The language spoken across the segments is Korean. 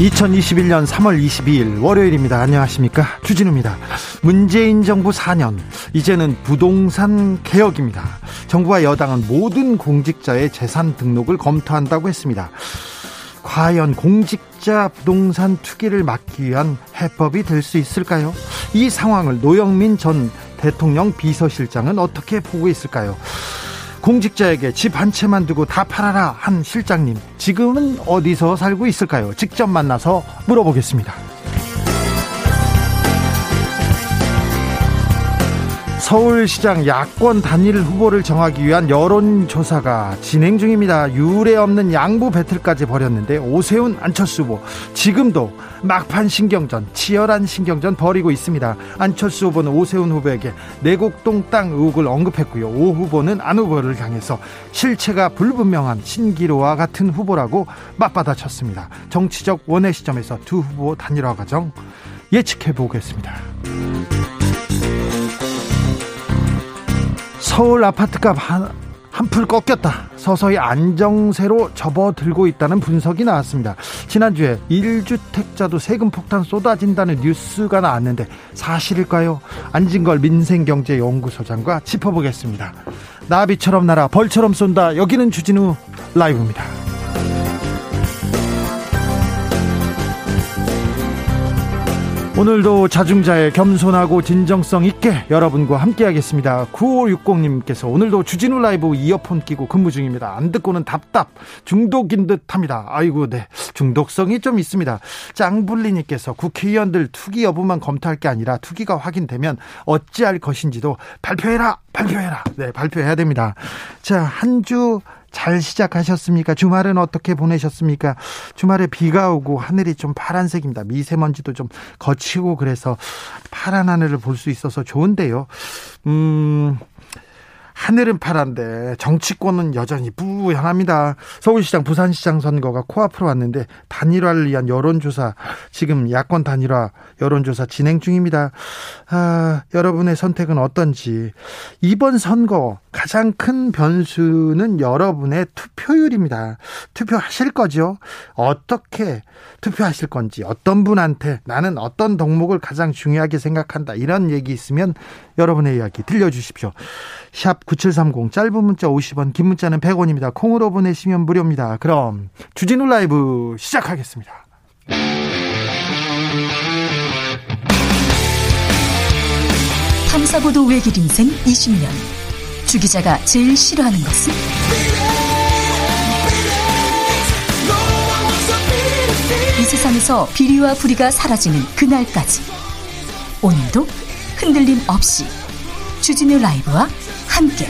(2021년 3월 22일) 월요일입니다. 안녕하십니까, 주진우입니다. 문재인 정부 4년, 이제는 부동산 개혁입니다. 정부와 여당은 모든 공직자의 재산 등록을 검토한다고 했습니다. 과연 공직자 부동산 투기를 막기 위한 해법이 될 수 있을까요? 이 상황을 노영민 전 대통령 비서실장은 어떻게 보고 있을까요? 공직자에게 집 한 채만 두고 다 팔아라 한 실장님, 지금은 어디서 살고 있을까요? 직접 만나서 물어보겠습니다. 서울시장 야권 단일 후보를 정하기 위한 여론조사가 진행 중입니다. 유례 없는 양부 배틀까지 벌였는데, 오세훈 안철수 후보 지금도 막판 신경전, 치열한 신경전 벌이고 있습니다. 안철수 후보는 오세훈 후보에게 내곡동 땅 의혹을 언급했고요. 오 후보는 안 후보를 향해서 실체가 불분명한 신기루와 같은 후보라고 맞받아쳤습니다. 정치적 원의 시점에서 두 후보 단일화 과정 예측해보겠습니다. 서울 아파트값 한풀 꺾였다, 서서히 안정세로 접어들고 있다는 분석이 나왔습니다. 지난주에 1주택자도 세금 폭탄 쏟아진다는 뉴스가 나왔는데 사실일까요? 안진걸 민생경제연구소장과 짚어보겠습니다. 나비처럼 날아 벌처럼 쏜다. 여기는 주진우 라이브입니다. 오늘도 자중자애, 겸손하고 진정성 있게 여러분과 함께하겠습니다. 9560님께서 오늘도 주진우 라이브 이어폰 끼고 근무 중입니다. 안 듣고는 답답, 중독인 듯합니다. 아이고, 네, 중독성이 좀 있습니다. 짱불리님께서 국회의원들 투기 여부만 검토할 게 아니라 투기가 확인되면 어찌할 것인지도 발표해라. 네, 발표해야 됩니다. 자, 한 주 잘 시작하셨습니까? 주말은 어떻게 보내셨습니까? 주말에 비가 오고 하늘이 좀 파란색입니다. 미세먼지도 좀 거치고 그래서 파란 하늘을 볼 수 있어서 좋은데요. 하늘은 파란데 정치권은 여전히 부연합니다. 서울시장, 부산시장 선거가 코앞으로 왔는데 단일화를 위한 여론조사, 지금 야권 단일화 여론조사 진행 중입니다. 여러분의 선택은 어떤지. 이번 선거 가장 큰 변수는 여러분의 투표율입니다. 투표하실 거죠? 어떻게 투표하실 건지, 어떤 분한테 나는 어떤 덕목을 가장 중요하게 생각한다, 이런 얘기 있으면 여러분의 이야기 들려주십시오. 샵 9730, 짧은 문자 50원, 긴 문자는 100원입니다. 콩으로 보내시면 무료입니다. 그럼 주진우 라이브 시작하겠습니다. 탐사보도 외길 인생 20년, 주 기자가 제일 싫어하는 것은? 이 세상에서 비리와 부리가 사라지는 그날까지, 오늘도 흔들림 없이 주진우 라이브와 함께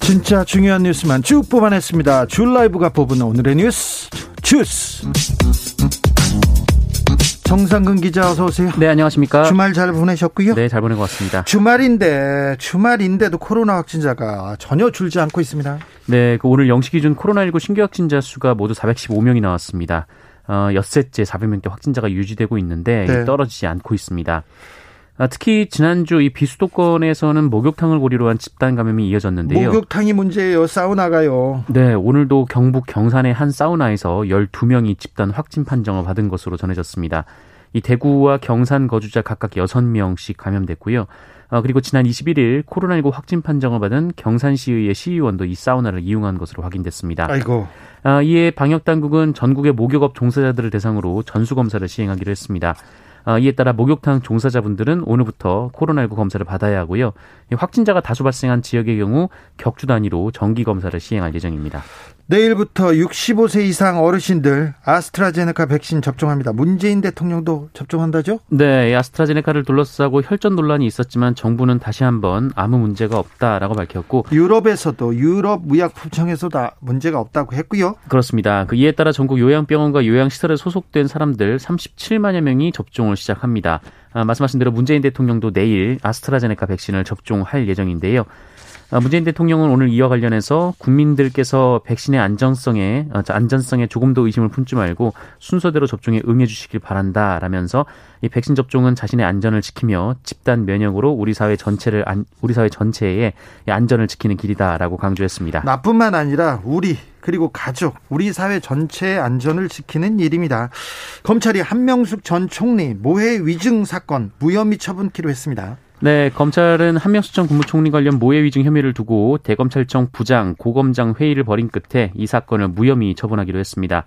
진짜 중요한 뉴스만 쭉 뽑아냈습니다. 주 라이브가 뽑은 오늘의 뉴스 주스. 정상근 기자, 어서 오세요. 네, 안녕하십니까. 주말 잘 보내셨고요? 네, 잘 보낸 것 같습니다. 주말인데도 코로나 확진자가 전혀 줄지 않고 있습니다. 네, 오늘 0시 기준 코로나19 신규 확진자 수가 모두 415명이 나왔습니다. 엿새째 400명대 확진자가 유지되고 있는데, 네, 떨어지지 않고 있습니다. 특히 지난주 이 비수도권에서는 목욕탕을 고리로 한 집단 감염이 이어졌는데요. 목욕탕이 문제예요. 사우나가요. 네, 오늘도 경북 경산의 한 사우나에서 12명이 집단 확진 판정을 받은 것으로 전해졌습니다. 이 대구와 경산 거주자 각각 6명씩 감염됐고요. 그리고 지난 21일 코로나19 확진 판정을 받은 경산시의회 시의원도 이 사우나를 이용한 것으로 확인됐습니다. 아이고. 이에 방역당국은 전국의 목욕업 종사자들을 대상으로 전수검사를 시행하기로 했습니다. 이에 따라 목욕탕 종사자분들은 오늘부터 코로나19 검사를 받아야 하고요. 확진자가 다수 발생한 지역의 경우 격주 단위로 정기 검사를 시행할 예정입니다. 내일부터 65세 이상 어르신들 아스트라제네카 백신 접종합니다. 문재인 대통령도 접종한다죠? 네, 아스트라제네카를 둘러싸고 혈전 논란이 있었지만 정부는 다시 한번 아무 문제가 없다라고 밝혔고, 유럽에서도 유럽의약품청에서도 문제가 없다고 했고요. 그렇습니다. 이에 따라 전국 요양병원과 요양시설에 소속된 사람들 37만여 명이 접종을 시작합니다. 말씀하신 대로 문재인 대통령도 내일 아스트라제네카 백신을 접종할 예정인데요. 문재인 대통령은 오늘 이와 관련해서 국민들께서 백신의 안전성에 조금 더 의심을 품지 말고 순서대로 접종에 응해주시길 바란다라면서 이 백신 접종은 자신의 안전을 지키며 집단 면역으로 우리 사회 전체의 안전을 지키는 길이다라고 강조했습니다. 나뿐만 아니라 우리 그리고 가족, 우리 사회 전체의 안전을 지키는 일입니다. 검찰이 한명숙 전 총리 모해 위증 사건 무혐의 처분키로 했습니다. 네, 검찰은 한명숙 전 국무총리 관련 모해 위증 혐의를 두고 대검찰청 부장, 고검장 회의를 벌인 끝에 이 사건을 무혐의 처분하기로 했습니다.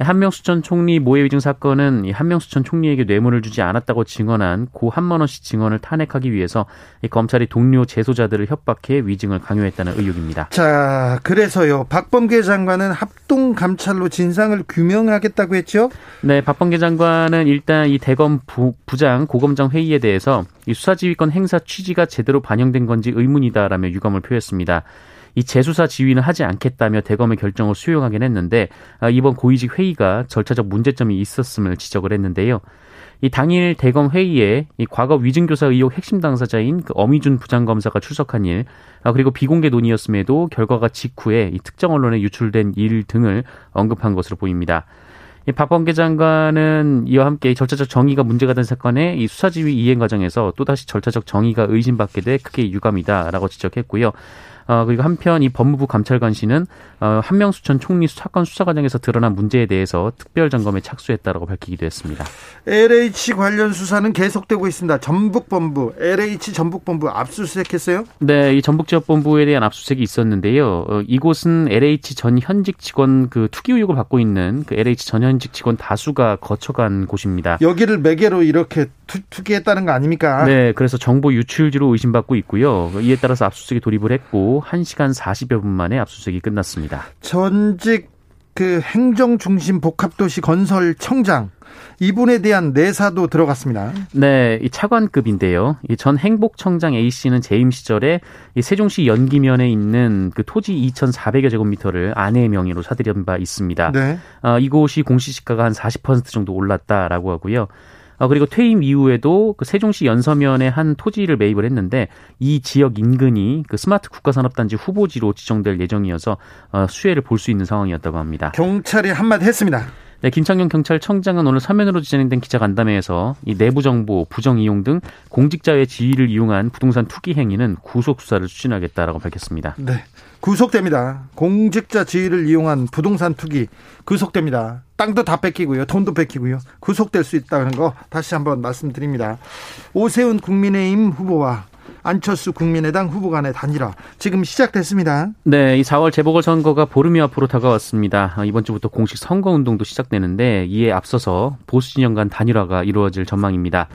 한명숙 전 총리 모해 위증 사건은 한명숙 전 총리에게 뇌물을 주지 않았다고 증언한 고 한만원 씨 증언을 탄핵하기 위해서 검찰이 동료 재소자들을 협박해 위증을 강요했다는 의혹입니다. 자, 그래서요, 박범계 장관은 합동 감찰로 진상을 규명하겠다고 했죠? 네, 박범계 장관은 일단 이 대검 부장 고검장 회의에 대해서 이 수사지휘권 행사 취지가 제대로 반영된 건지 의문이다라며 유감을 표했습니다. 이 재수사 지휘는 하지 않겠다며 대검의 결정을 수용하긴 했는데 이번 고위직 회의가 절차적 문제점이 있었음을 지적을 했는데요. 이 당일 대검 회의에 이 과거 위증교사 의혹 핵심 당사자인 그 엄희준 부장검사가 출석한 일, 그리고 비공개 논의였음에도 결과가 직후에 이 특정 언론에 유출된 일 등을 언급한 것으로 보입니다. 박범계 장관은 이와 함께 절차적 정의가 문제가 된 사건에 이 수사지휘 이행 과정에서 또다시 절차적 정의가 의심받게 돼 크게 유감이다라고 지적했고요. 그리고 한편 이 법무부 감찰관실은 한명숙 전 총리 사건 수사 과정에서 드러난 문제에 대해서 특별 점검에 착수했다라고 밝히기도 했습니다. LH 관련 수사는 계속되고 있습니다. 전북본부, LH 전북본부 압수수색했어요? 네, 이 전북지역본부에 대한 압수수색이 있었는데요. 이곳은 LH 전 현직 직원 그 투기 의혹을 받고 있는 그 LH 전 현직 직원 다수가 거쳐간 곳입니다. 여기를 매개로 이렇게 투기했다는 거 아닙니까? 네, 그래서 정보 유출지로 의심받고 있고요. 이에 따라서 압수수색에 돌입을 했고 1시간 40여 분 만에 압수수색이 끝났습니다. 전직 그 행정중심 복합도시 건설 청장, 이분에 대한 내사도 들어갔습니다. 네, 이 차관급인데요. 이 전 행복청장 A 씨는 재임 시절에 이 세종시 연기면에 있는 그 토지 2,400여 제곱미터를 아내의 명의로 사들인 바 있습니다. 네. 이곳이 공시지가가 한 40% 정도 올랐다라고 하고요. 그리고 퇴임 이후에도 그 세종시 연서면의 한 토지를 매입을 했는데 이 지역 인근이 그 스마트 국가산업단지 후보지로 지정될 예정이어서 수혜를 볼 수 있는 상황이었다고 합니다. 경찰이 한마디 했습니다. 네, 김창룡 경찰청장은 오늘 서면으로 진행된 기자간담회에서 이 내부 정보, 부정 이용 등 공직자의 지위를 이용한 부동산 투기 행위는 구속 수사를 추진하겠다라고 밝혔습니다. 네, 구속됩니다. 공직자 지위를 이용한 부동산 투기 구속됩니다. 땅도 다 뺏기고요, 돈도 뺏기고요, 구속될 수 있다는 거 다시 한번 말씀드립니다. 오세훈 국민의힘 후보와 안철수 국민의당 후보 간의 단일화 지금 시작됐습니다. 네, 이 4월 재보궐선거가 보름이 앞으로 다가왔습니다. 이번 주부터 공식 선거운동도 시작되는데 이에 앞서서 보수 진영 간 단일화가 이루어질 전망입니다.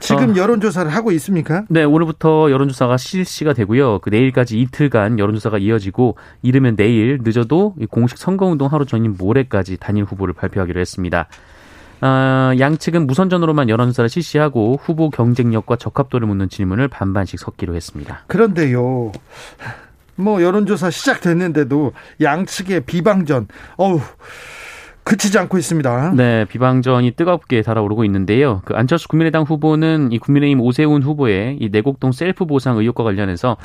지금 여론조사를 하고 있습니까? 네, 오늘부터 여론조사가 실시가 되고요. 내일까지 이틀간 여론조사가 이어지고 이르면 내일, 늦어도 공식 선거운동 하루 전인 모레까지 단일 후보를 발표하기로 했습니다. 양측은 무선전으로만 여론조사를 실시하고 후보 경쟁력과 적합도를 묻는 질문을 반반씩 섞기로 했습니다. 그런데요, 뭐 여론조사 시작됐는데도 양측의 비방전, 그치지 않고 있습니다. 네, 비방전이 뜨겁게 달아오르고 있는데요. 그 안철수 국민의당 후보는 이 국민의힘 오세훈 후보의 이 내곡동 셀프 보상 의혹과 관련해서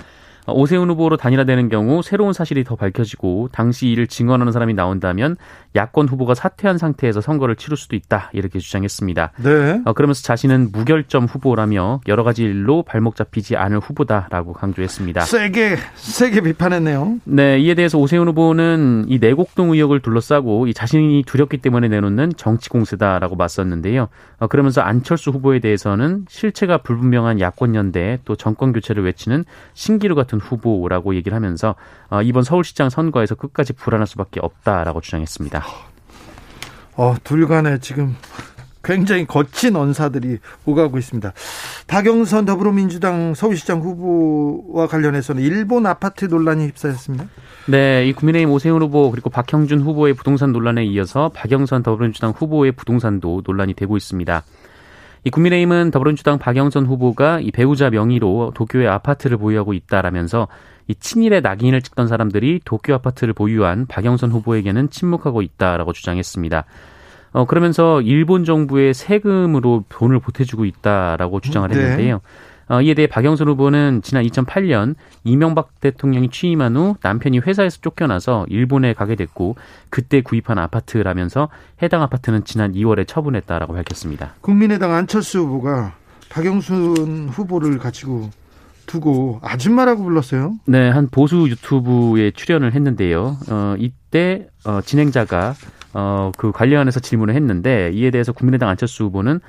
오세훈 후보로 단일화되는 경우 새로운 사실이 더 밝혀지고 당시 이를 증언하는 사람이 나온다면 야권 후보가 사퇴한 상태에서 선거를 치를 수도 있다, 이렇게 주장했습니다. 네. 그러면서 자신은 무결점 후보라며 여러 가지 일로 발목 잡히지 않을 후보다라고 강조했습니다. 세게 비판했네요. 네, 이에 대해서 오세훈 후보는 이 내곡동 의혹을 둘러싸고 이 자신이 두렵기 때문에 내놓는 정치 공세다라고 맞섰는데요. 그러면서 안철수 후보에 대해서는 실체가 불분명한 야권연대, 또 정권교체를 외치는 신기루 같은 후보라고 얘기를 하면서 이번 서울시장 선거에서 끝까지 불안할 수밖에 없다라고 주장했습니다. 둘 간에 지금 굉장히 거친 언사들이 오가고 있습니다. 박영선 더불어민주당 서울시장 후보와 관련해서는 일본 아파트 논란이 휩싸였습니다. 네, 이 국민의힘 오세훈 후보 그리고 박형준 후보의 부동산 논란에 이어서 박영선 더불어민주당 후보의 부동산도 논란이 되고 있습니다. 이 국민의힘은 더불어민주당 박영선 후보가 이 배우자 명의로 도쿄의 아파트를 보유하고 있다라면서 이 친일의 낙인을 찍던 사람들이 도쿄 아파트를 보유한 박영선 후보에게는 침묵하고 있다라고 주장했습니다. 그러면서 일본 정부의 세금으로 돈을 보태주고 있다라고 주장을 했는데요. 이에 대해 박영선 후보는 지난 2008년 이명박 대통령이 취임한 후 남편이 회사에서 쫓겨나서 일본에 가게 됐고 그때 구입한 아파트라면서 해당 아파트는 지난 2월에 처분했다라고 밝혔습니다. 국민의당 안철수 후보가 박영선 후보를 가지고 두고 아줌마라고 불렀어요. 네, 한 보수 유튜브에 출연을 했는데요. 이때 진행자가 그 관련해서 질문을 했는데 이에 대해서 국민의당 안철수 후보는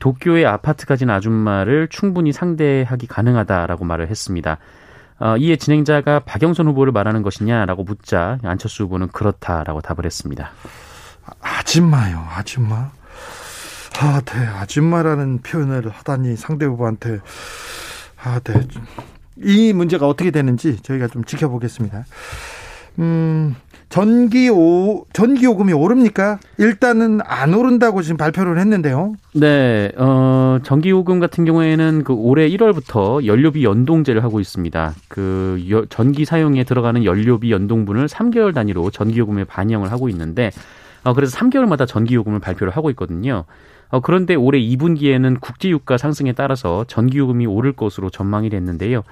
도쿄의 아파트 가진 아줌마를 충분히 상대하기 가능하다라고 말을 했습니다. 이에 진행자가 박영선 후보를 말하는 것이냐라고 묻자 안철수 후보는 그렇다라고 답을 했습니다. 아줌마요, 아줌마. 아, 네, 아줌마라는 표현을 하다니 상대 후보한테. 아, 네. 이 문제가 어떻게 되는지 저희가 좀 지켜보겠습니다. 전기요금이 오릅니까? 일단은 안 오른다고 지금 발표를 했는데요. 네, 전기요금 같은 경우에는 그 올해 1월부터 연료비 연동제를 하고 있습니다. 그 전기 사용에 들어가는 연료비 연동분을 3개월 단위로 전기요금에 반영을 하고 있는데, 그래서 3개월마다 전기요금을 발표를 하고 있거든요. 그런데 올해 2분기에는 국제유가 상승에 따라서 전기요금이 오를 것으로 전망이 됐는데요.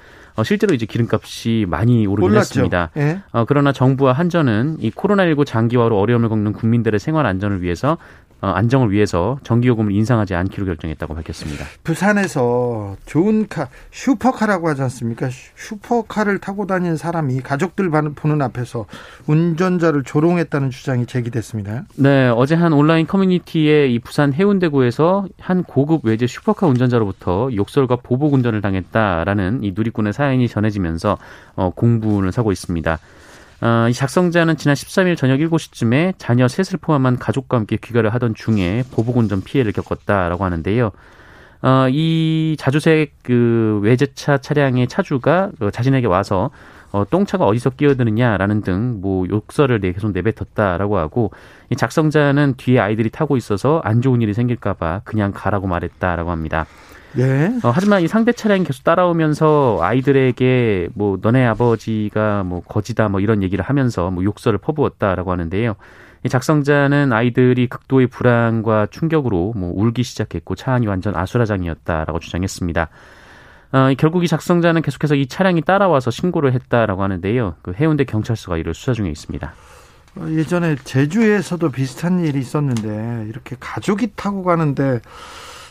실제로 이제 기름값이 많이 오르긴 했습니다. 예. 그러나 정부와 한전은 이 코로나19 장기화로 어려움을 겪는 국민들의 생활 안전을 위해서 안정을 위해서 전기요금을 인상하지 않기로 결정했다고 밝혔습니다. 부산에서 좋은 카, 슈퍼카라고 하지 않습니까? 슈퍼카를 타고 다니는 사람이 가족들 보는 앞에서 운전자를 조롱했다는 주장이 제기됐습니다. 네, 어제 한 온라인 커뮤니티에 이 부산 해운대구에서 한 고급 외제 슈퍼카 운전자로부터 욕설과 보복 운전을 당했다라는 이 누리꾼의 사연이 전해지면서 공분을 사고 있습니다. 이 작성자는 지난 13일 저녁 7시쯤에 자녀 셋을 포함한 가족과 함께 귀가를 하던 중에 보복운전 피해를 겪었다라고 하는데요. 이 자주색 그 외제차 차량의 차주가 자신에게 와서 똥차가 어디서 끼어드느냐라는 등 뭐 욕설을 계속 내뱉었다라고 하고 이 작성자는 뒤에 아이들이 타고 있어서 안 좋은 일이 생길까 봐 그냥 가라고 말했다라고 합니다. 네. 하지만 이 상대 차량이 계속 따라오면서 아이들에게 뭐 너네 아버지가 뭐 거지다 뭐 이런 얘기를 하면서 뭐 욕설을 퍼부었다라고 하는데요. 이 작성자는 아이들이 극도의 불안과 충격으로 뭐 울기 시작했고 차 안이 완전 아수라장이었다라고 주장했습니다. 결국 이 작성자는 계속해서 이 차량이 따라와서 신고를 했다라고 하는데요. 그 해운대 경찰서가 이를 수사 중에 있습니다. 예전에 제주에서도 비슷한 일이 있었는데 이렇게 가족이 타고 가는데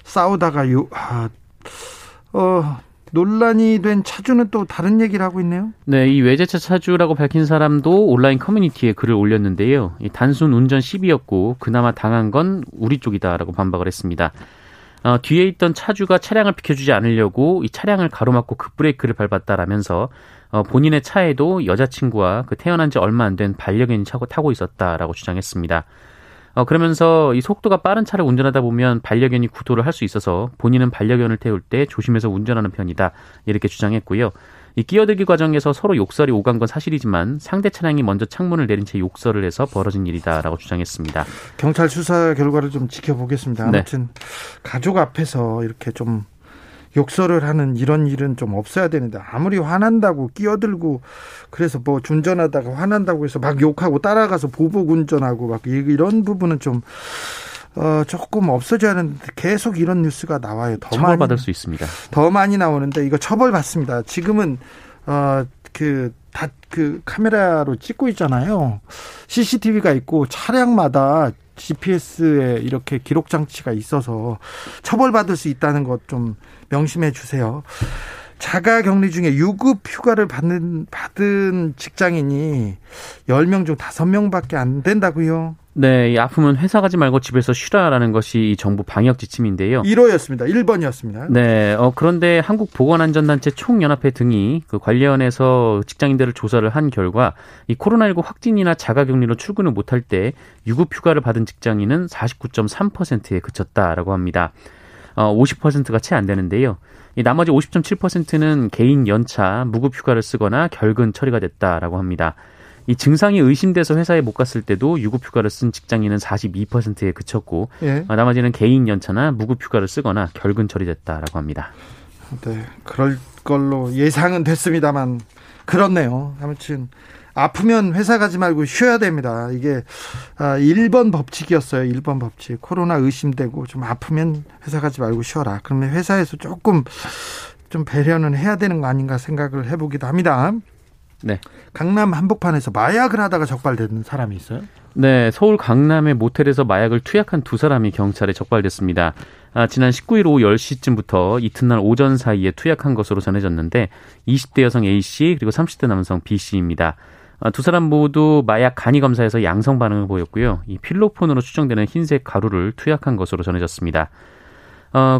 싸우다가 논란이 된 차주는 또 다른 얘기를 하고 있네요. 네, 이 외제차 차주라고 밝힌 사람도 온라인 커뮤니티에 글을 올렸는데요. 단순 운전 시비였고 그나마 당한 건 우리 쪽이다라고 반박을 했습니다. 뒤에 있던 차주가 차량을 비켜주지 않으려고 이 차량을 가로막고 급브레이크를 밟았다라면서 본인의 차에도 여자친구와 그 태어난 지 얼마 안 된 반려견이 타고 있었다라고 주장했습니다. 그러면서 이 속도가 빠른 차를 운전하다 보면 반려견이 구토를 할 수 있어서 본인은 반려견을 태울 때 조심해서 운전하는 편이다 이렇게 주장했고요. 이 끼어들기 과정에서 서로 욕설이 오간 건 사실이지만 상대 차량이 먼저 창문을 내린 채 욕설을 해서 벌어진 일이다라고 주장했습니다. 경찰 수사 결과를 좀 지켜보겠습니다. 아무튼 네. 가족 앞에서 이렇게 좀 욕설을 하는 이런 일은 좀 없어야 되는데 아무리 화난다고 끼어들고 그래서 뭐 운전하다가 화난다고 해서 막 욕하고 따라가서 보복 운전하고 막 이런 부분은 좀 조금 없어져야 하는데 계속 이런 뉴스가 나와요. 더 처벌받을 수 있습니다. 더 많이 나오는데 이거 처벌받습니다. 지금은 그 카메라로 찍고 있잖아요. CCTV가 있고 차량마다 GPS에 이렇게 기록 장치가 있어서 처벌받을 수 있다는 것 좀 명심해 주세요. 자가격리 중에 유급 휴가를 받은 직장인이 10명 중 5명밖에 안 된다고요? 네, 이 아픔은 회사 가지 말고 집에서 쉬라라는 것이 이 정부 방역 지침인데요. 1호였습니다. 1번이었습니다. 네, 그런데 한국보건안전단체 총연합회 등이 그 관련해서 직장인들을 조사를 한 결과 이 코로나19 확진이나 자가격리로 출근을 못할 때 유급휴가를 받은 직장인은 49.3%에 그쳤다라고 합니다. 50%가 채 안 되는데요. 이 나머지 50.7%는 개인 연차, 무급휴가를 쓰거나 결근 처리가 됐다라고 합니다. 이 증상이 의심돼서 회사에 못 갔을 때도 유급휴가를 쓴 직장인은 42%에 그쳤고, 예. 나머지는 개인 연차나 무급휴가를 쓰거나 결근 처리됐다라고 합니다. 네, 그럴 걸로 예상은 됐습니다만 그렇네요. 아무튼 아프면 회사 가지 말고 쉬어야 됩니다. 이게 1번 법칙이었어요. 1번 법칙. 코로나 의심되고 좀 아프면 회사 가지 말고 쉬어라. 그러면 회사에서 조금 좀 배려는 해야 되는 거 아닌가 생각을 해보기도 합니다. 네. 강남 한복판에서 마약을 하다가 적발된 사람이 있어요? 네, 서울 강남의 모텔에서 마약을 투약한 두 사람이 경찰에 적발됐습니다. 지난 19일 오후 10시쯤부터 이튿날 오전 사이에 투약한 것으로 전해졌는데 20대 여성 A씨 그리고 30대 남성 B씨입니다. 두 사람 모두 마약 간이 검사에서 양성 반응을 보였고요. 이 필로폰으로 추정되는 흰색 가루를 투약한 것으로 전해졌습니다.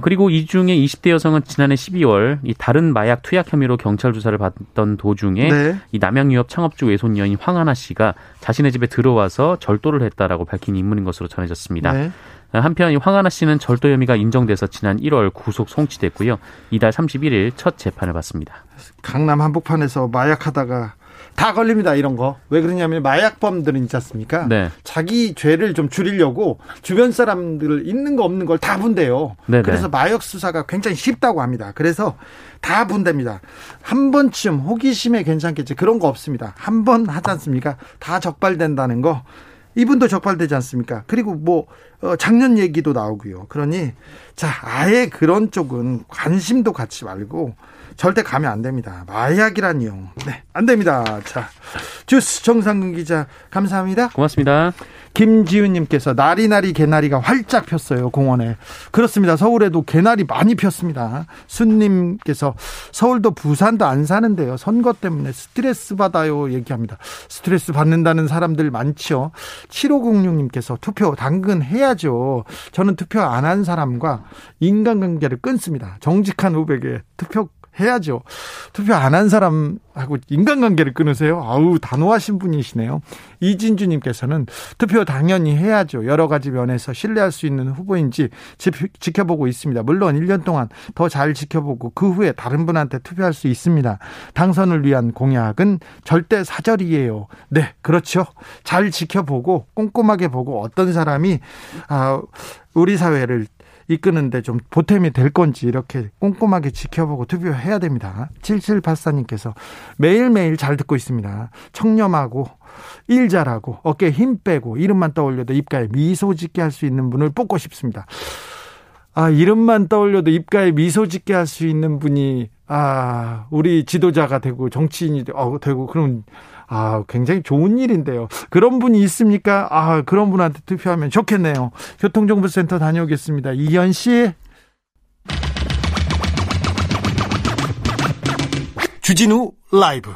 그리고 이 중에 20대 여성은 지난해 12월 이 다른 마약 투약 혐의로 경찰 조사를 받던 도중에 네. 이 남양유업 창업주 외손녀인 황하나 씨가 자신의 집에 들어와서 절도를 했다라고 밝힌 인물인 것으로 전해졌습니다. 네. 한편 이 황하나 씨는 절도 혐의가 인정돼서 지난 1월 구속 송치됐고요. 이달 31일 첫 재판을 받습니다. 강남 한복판에서 마약하다가 다 걸립니다. 이런 거. 왜 그러냐면 마약범들은 있지 않습니까? 네. 자기 죄를 좀 줄이려고 주변 사람들을 있는 거 없는 걸 다 분대요. 네네. 그래서 마약 수사가 굉장히 쉽다고 합니다. 그래서 다 분대입니다. 한 번쯤 호기심에 괜찮겠지. 그런 거 없습니다. 한 번 하지 않습니까? 다 적발된다는 거. 이분도 적발되지 않습니까? 그리고 뭐 작년 얘기도 나오고요. 그러니 자 아예 그런 쪽은 관심도 갖지 말고 절대 가면 안 됩니다. 마약이라니요. 네, 안 됩니다. 자, 주스 정상근 기자 감사합니다. 고맙습니다. 김지윤님께서 나리나리 개나리가 활짝 폈어요. 공원에. 그렇습니다. 서울에도 개나리 많이 폈습니다. 순님께서 서울도 부산도 안 사는데요. 선거 때문에 스트레스 받아요. 얘기합니다. 스트레스 받는다는 사람들 많죠. 7506님께서 투표 당근 해야죠. 저는 투표 안 한 사람과 인간관계를 끊습니다. 정직한 후배에게 투표 해야죠. 투표 안 한 사람하고 인간관계를 끊으세요. 아우 단호하신 분이시네요. 이진주님께서는 투표 당연히 해야죠. 여러 가지 면에서 신뢰할 수 있는 후보인지 지켜보고 있습니다. 물론 1년 동안 더 잘 지켜보고 그 후에 다른 분한테 투표할 수 있습니다. 당선을 위한 공약은 절대 사절이에요. 네, 그렇죠. 잘 지켜보고 꼼꼼하게 보고 어떤 사람이 우리 사회를 이끄는데 좀 보탬이 될 건지 이렇게 꼼꼼하게 지켜보고 투표해야 됩니다. 7784님께서 매일매일 잘 듣고 있습니다. 청렴하고 일 잘하고 어깨에 힘 빼고 이름만 떠올려도 입가에 미소 짓게 할 수 있는 분을 뽑고 싶습니다. 아, 이름만 떠올려도 입가에 미소 짓게 할 수 있는 분이 우리 지도자가 되고 정치인이 되고 그럼 굉장히 좋은 일인데요. 그런 분이 있습니까? 그런 분한테 투표하면 좋겠네요. 교통정보센터 다녀오겠습니다. 이현 씨. 주진우 라이브.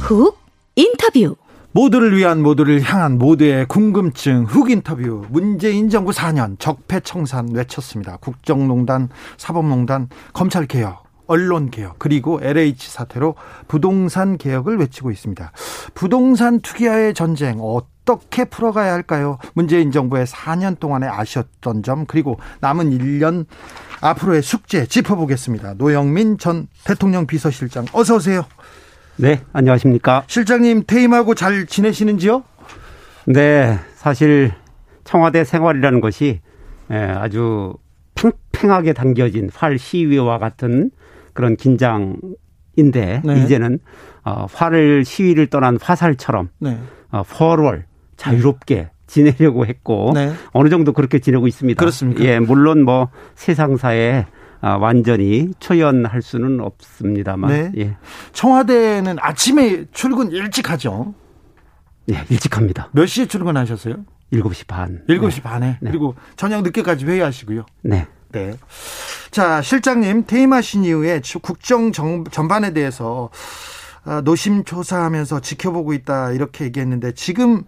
훅 인터뷰. 모두를 위한, 모두를 향한, 모두의 궁금증 훅 인터뷰. 문재인 정부 4년 적폐청산 외쳤습니다. 국정농단, 사법농단, 검찰개혁, 언론개혁, 그리고 LH 사태로 부동산 개혁을 외치고 있습니다. 부동산 투기와의 전쟁 어떻게 풀어가야 할까요? 문재인 정부의 4년 동안의 아쉬웠던 점, 그리고 남은 1년 앞으로의 숙제 짚어보겠습니다. 노영민 전 대통령 비서실장, 어서 오세요. 네, 안녕하십니까. 실장님, 퇴임하고 잘 지내시는지요? 네, 사실 청와대 생활이라는 것이 아주 팽팽하게 당겨진 활 시위와 같은 그런 긴장인데 네. 이제는 활을 시위를 떠난 화살처럼 네. 포월 자유롭게 지내려고 했고 네. 어느 정도 그렇게 지내고 있습니다. 그렇습니까? 예, 물론 뭐 세상사에 완전히 초연할 수는 없습니다만. 네. 예. 청와대는 아침에 출근 일찍 하죠? 예, 일찍 합니다. 몇 시에 출근하셨어요? 7시 반. 7시 반에. 네. 그리고 저녁 늦게까지 회의하시고요. 네. 네. 자, 실장님 퇴임하신 이후에 국정 전반에 대해서 노심초사하면서 지켜보고 있다 이렇게 얘기했는데 지금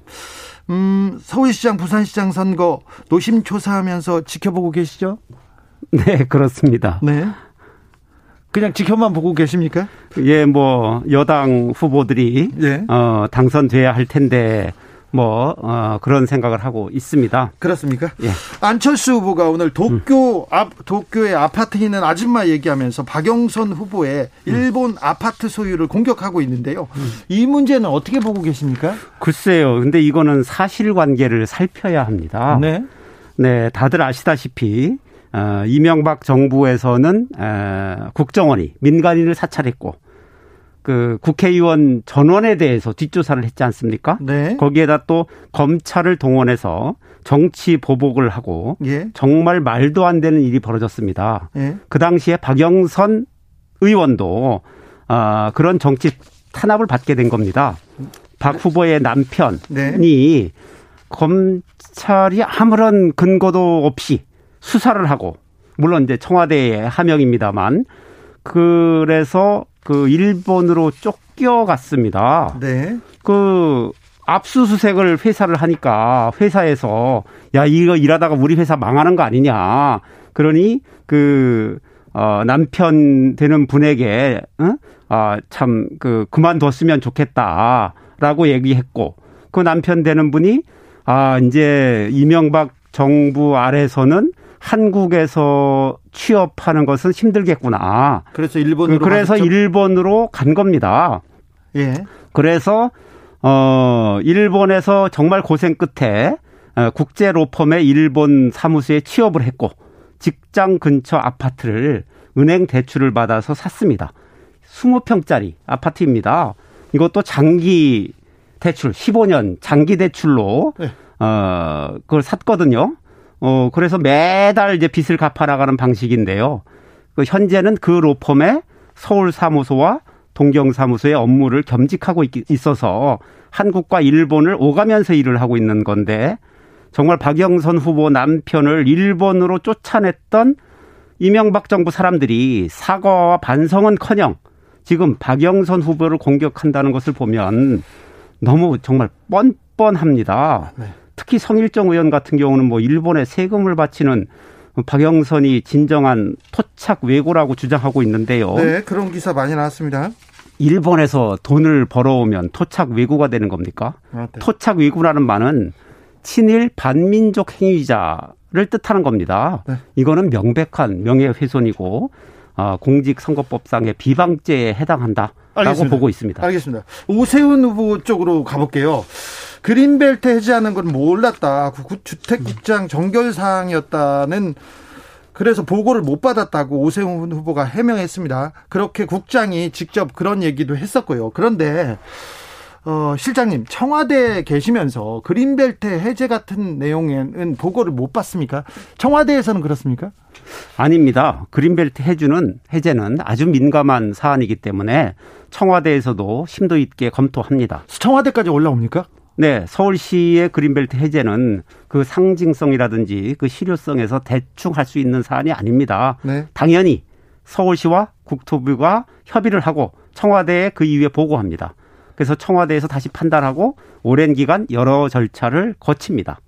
서울시장, 부산시장 선거 노심초사하면서 지켜보고 계시죠? 네, 그렇습니다. 네. 그냥 지켜만 보고 계십니까? 예, 뭐 여당 후보들이 예. 당선돼야 할 텐데 그런 생각을 하고 있습니다. 그렇습니까? 예. 안철수 후보가 오늘 도쿄의 아파트에 있는 아줌마 얘기하면서 박영선 후보의 일본 아파트 소유를 공격하고 있는데요. 이 문제는 어떻게 보고 계십니까? 글쎄요. 근데 이거는 사실관계를 살펴야 합니다. 네. 네, 다들 아시다시피 이명박 정부에서는 국정원이 민간인을 사찰했고 그 국회의원 전원에 대해서 뒷조사를 했지 않습니까? 네. 거기에다 또 검찰을 동원해서 정치 보복을 하고 예. 정말 말도 안 되는 일이 벌어졌습니다. 예. 그 당시에 박영선 의원도 그런 정치 탄압을 받게 된 겁니다. 박 후보의 남편이 네. 검찰이 아무런 근거도 없이 수사를 하고 물론 이제 청와대의 하명입니다만 그래서 그 일본으로 쫓겨갔습니다. 네. 그 압수수색을 회사를 하니까 회사에서 야 이거 일하다가 우리 회사 망하는 거 아니냐. 그러니 그 남편 되는 분에게 참 그만뒀으면 좋겠다라고 얘기했고 그 남편 되는 분이 이제 이명박 정부 아래서는 한국에서 취업하는 것은 힘들겠구나. 그래서 일본으로 간 겁니다. 예. 그래서 일본에서 정말 고생 끝에 국제 로펌의 일본 사무소에 취업을 했고 직장 근처 아파트를 은행 대출을 받아서 샀습니다. 20평짜리 아파트입니다. 이것도 장기 대출 15년 장기 대출로 예. 그걸 샀거든요. 그래서 매달 이제 빚을 갚아나가는 방식인데요. 현재는 그 로펌의 서울 사무소와 동경 사무소의 업무를 겸직하고 있어서 한국과 일본을 오가면서 일을 하고 있는 건데 정말 박영선 후보 남편을 일본으로 쫓아냈던 이명박 정부 사람들이 사과와 반성은커녕 지금 박영선 후보를 공격한다는 것을 보면 너무 정말 뻔뻔합니다. 네. 특히 성일정 의원 같은 경우는 일본에 세금을 바치는 박영선이 진정한 토착 왜고라고 주장하고 있는데요. 네, 그런 기사 많이 나왔습니다. 일본에서 돈을 벌어오면 토착 왜고가 되는 겁니까? 아, 네. 토착 왜고라는 말은 친일 반민족 행위자를 뜻하는 겁니다. 네. 이거는 명백한 명예훼손이고 공직선거법상의 비방죄에 해당한다라고 알겠습니다. 보고 있습니다. 알겠습니다. 오세훈 후보 쪽으로 가볼게요. 그린벨트 해제하는 건 몰랐다. 주택국장 정결사항이었다는 그래서 보고를 못 받았다고 오세훈 후보가 해명했습니다. 그렇게 국장이 직접 그런 얘기도 했었고요. 그런데 실장님 청와대에 계시면서 그린벨트 해제 같은 내용에는 보고를 못 받습니까? 청와대에서는 그렇습니까? 아닙니다. 그린벨트 해제는 아주 민감한 사안이기 때문에 청와대에서도 심도 있게 검토합니다. 청와대까지 올라옵니까? 네, 서울시의 그린벨트 해제는 그 상징성이라든지 그 실효성에서 대충 할 수 있는 사안이 아닙니다. 네. 당연히 서울시와 국토부가 협의를 하고 청와대에 그 이후에 보고합니다. 그래서 청와대에서 다시 판단하고 오랜 기간 여러 절차를 거칩니다.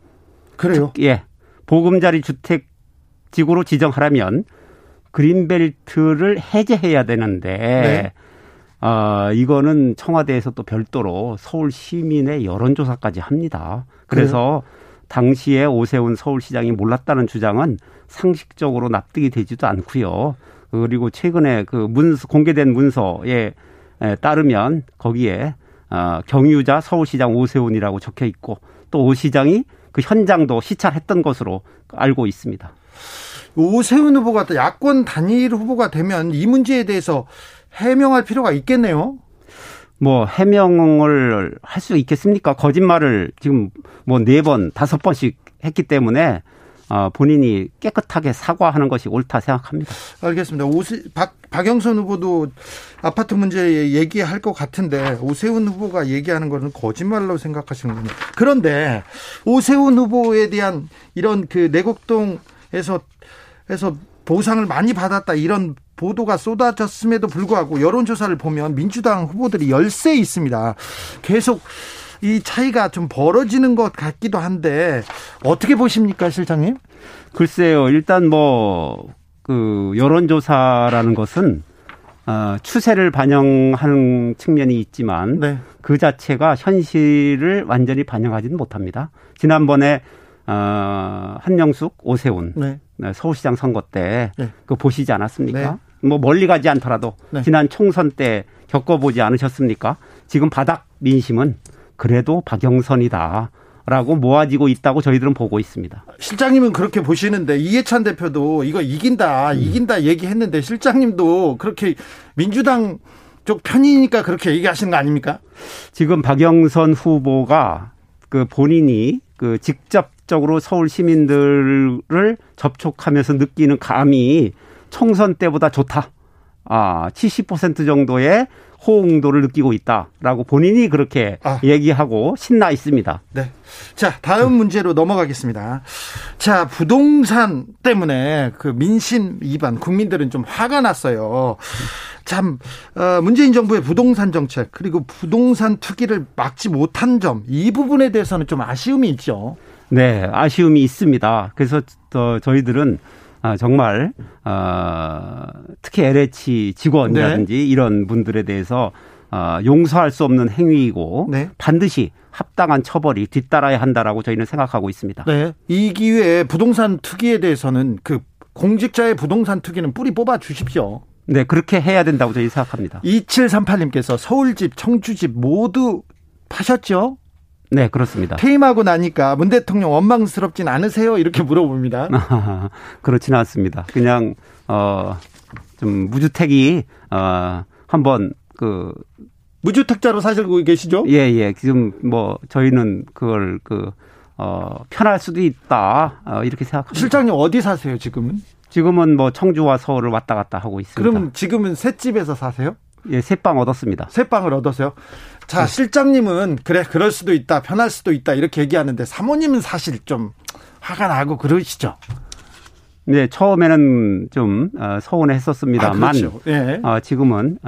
그래요? 예, 보금자리 주택지구로 지정하려면 그린벨트를 해제해야 되는데 네. 이거는 청와대에서 또 별도로 서울 시민의 여론조사까지 합니다. 그래서 당시에 오세훈 서울시장이 몰랐다는 주장은 상식적으로 납득이 되지도 않고요. 그리고 최근에 공개된 문서에 따르면 거기에 경유자 서울시장 오세훈이라고 적혀 있고 또 오 시장이 그 현장도 시찰했던 것으로 알고 있습니다. 오세훈 후보가 또 야권 단일 후보가 되면 이 문제에 대해서 해명할 필요가 있겠네요. 해명을 할 수 있겠습니까? 거짓말을 지금 4번, 5번씩 했기 때문에 본인이 깨끗하게 사과하는 것이 옳다 생각합니다. 알겠습니다. 박영선 후보도 아파트 문제 얘기할 것 같은데 오세훈 후보가 얘기하는 것은 거짓말로 생각하시는군요. 그런데 오세훈 후보에 대한 이런 그 내곡동에서 그래서 보상을 많이 받았다 이런 보도가 쏟아졌음에도 불구하고 여론조사를 보면 민주당 후보들이 열세에 있습니다. 계속 이 차이가 좀 벌어지는 것 같기도 한데 어떻게 보십니까, 실장님? 글쎄요. 일단 그 여론조사라는 것은 추세를 반영하는 측면이 있지만 네. 그 자체가 현실을 완전히 반영하지는 못합니다. 지난번에 한명숙, 오세훈 네. 서울시장 선거 때 네. 그거 보시지 않았습니까? 네. 뭐 멀리 가지 않더라도 네. 지난 총선 때 겪어보지 않으셨습니까? 지금 바닥 민심은 그래도 박영선이다. 라고 모아지고 있다고 저희들은 보고 있습니다. 실장님은 그렇게 보시는데 이해찬 대표도 이거 이긴다 얘기했는데 실장님도 그렇게 민주당 쪽 편이니까 그렇게 얘기하시는 거 아닙니까? 지금 박영선 후보가 그 본인이 그 직접적으로 서울 시민들을 접촉하면서 느끼는 감이 총선 때보다 좋다. 70% 정도의 호응도를 느끼고 있다라고 본인이 그렇게 얘기하고 신나 있습니다. 네. 자, 다음 문제로 넘어가겠습니다. 자, 부동산 때문에 그 민심 위반 국민들은 좀 화가 났어요. 참 문재인 정부의 부동산 정책 그리고 부동산 투기를 막지 못한 점 이 부분에 대해서는 좀 아쉬움이 있죠. 네, 아쉬움이 있습니다. 그래서 저희들은 정말 특히 LH 직원이라든지 네. 이런 분들에 대해서 용서할 수 없는 행위이고 네. 반드시 합당한 처벌이 뒤따라야 한다라고 저희는 생각하고 있습니다. 네. 이 기회에 부동산 투기에 대해서는 그 공직자의 부동산 투기는 뿌리 뽑아 주십시오. 네, 그렇게 해야 된다고 저희 생각합니다. 2738님께서 서울집, 청주집 모두 파셨죠? 네, 그렇습니다. 퇴임하고 나니까 문 대통령 원망스럽진 않으세요? 이렇게 물어봅니다. 그렇진 않습니다. 그냥 좀 무주택이 한번 그 무주택자로 사시고 계시죠? 예. 지금 저희는 그걸 편할 수도 있다. 이렇게 생각합니다. 실장님 어디 사세요, 지금은? 지금은 청주와 서울을 왔다 갔다 하고 있습니다. 그럼 지금은 셋집에서 사세요? 예, 셋방 얻었습니다. 셋방을 얻었어요? 자, 실장님은 그래 그럴 수도 있다 편할 수도 있다 이렇게 얘기하는데 사모님은 사실 좀 화가 나고 그러시죠? 네, 처음에는 좀 서운했었습니다만 그렇죠. 네. 지금은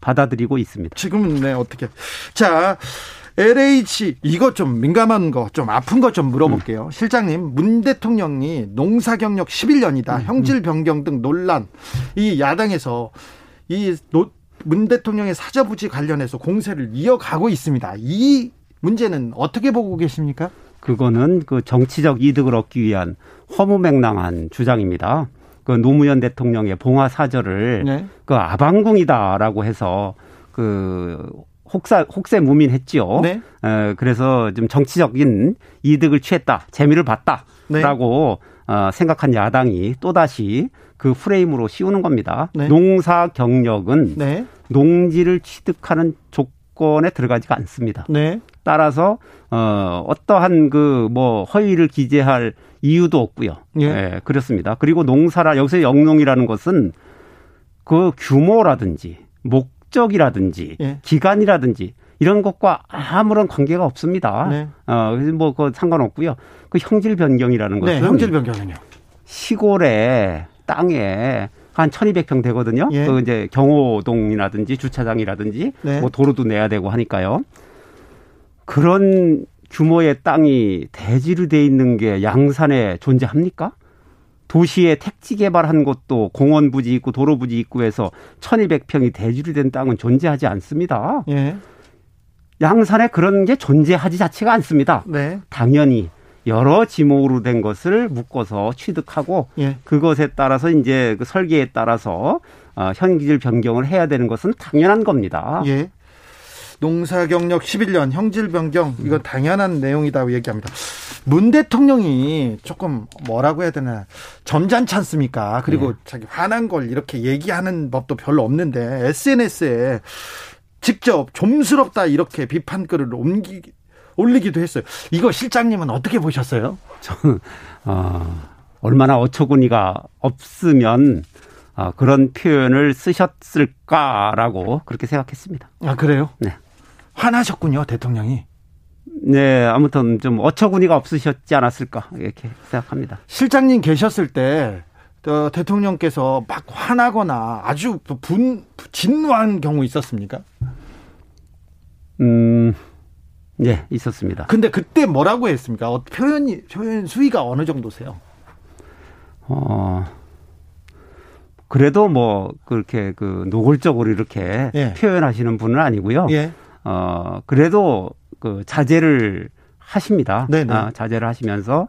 받아들이고 있습니다. 지금은 네, 어떻게. 자, LH 이거 좀 민감한 거 좀 아픈 거 좀 물어볼게요. 실장님, 문 대통령이 농사 경력 11년이다 형질 변경 등 논란 이 야당에서 이 문 대통령의 사저부지 관련해서 공세를 이어가고 있습니다. 이 문제는 어떻게 보고 계십니까? 그거는 그 정치적 이득을 얻기 위한 허무맹랑한 주장입니다. 그 노무현 대통령의 봉화 사저를 네. 그 아방궁이다라고 해서 그 혹세무민했지요. 네. 그래서 좀 정치적인 이득을 취했다, 재미를 봤다라고 네. 생각한 야당이 또다시 그 프레임으로 씌우는 겁니다. 네. 농사 경력은 네. 농지를 취득하는 조건에 들어가지가 않습니다. 네. 따라서 어떠한 그 허위를 기재할 이유도 없고요. 예. 예, 그렇습니다. 그리고 농사라 여기서 영농이라는 것은 그 규모라든지 목적이라든지 예. 기간이라든지 이런 것과 아무런 관계가 없습니다. 네. 그거 상관없고요. 그 형질 변경이라는 것은 네, 형질 변경은요. 시골에 땅에 한 1,200평 되거든요. 예. 그 이제 경호동이라든지 주차장이라든지 네. 도로도 내야 되고 하니까요. 그런 규모의 땅이 대지로 돼 있는 게 양산에 존재합니까? 도시에 택지 개발한 것도 공원 부지 있고 도로 부지 있고 해서 1,200평이 대지로 된 땅은 존재하지 않습니다. 예. 양산에 그런 게 존재하지 자체가 않습니다. 네. 당연히. 여러 지목으로 된 것을 묶어서 취득하고 예. 그것에 따라서 이제 그 설계에 따라서 형질 변경을 해야 되는 것은 당연한 겁니다. 예. 농사 경력 11년 형질 변경 이건 당연한 내용이다고 얘기합니다. 문 대통령이 조금 뭐라고 해야 되나 점잖지 않습니까? 그리고 예. 자기 화난 걸 이렇게 얘기하는 법도 별로 없는데 SNS에 직접 좀스럽다 이렇게 비판글을 올리기도 했어요. 이거 실장님은 어떻게 보셨어요? 저는 얼마나 어처구니가 없으면 그런 표현을 쓰셨을까라고 그렇게 생각했습니다. 아, 그래요? 네. 화나셨군요, 대통령이. 네, 아무튼 좀 어처구니가 없으셨지 않았을까 이렇게 생각합니다. 실장님 계셨을 때 대통령께서 막 화나거나 아주 진노한 경우 있었습니까? 네, 있었습니다. 근데 그때 뭐라고 했습니까? 표현 수위가 어느 정도세요? 그래도 뭐 그렇게 그 노골적으로 이렇게 표현하시는 분은 아니고요. 그래도 그 자제를 하십니다. 자제를 하시면서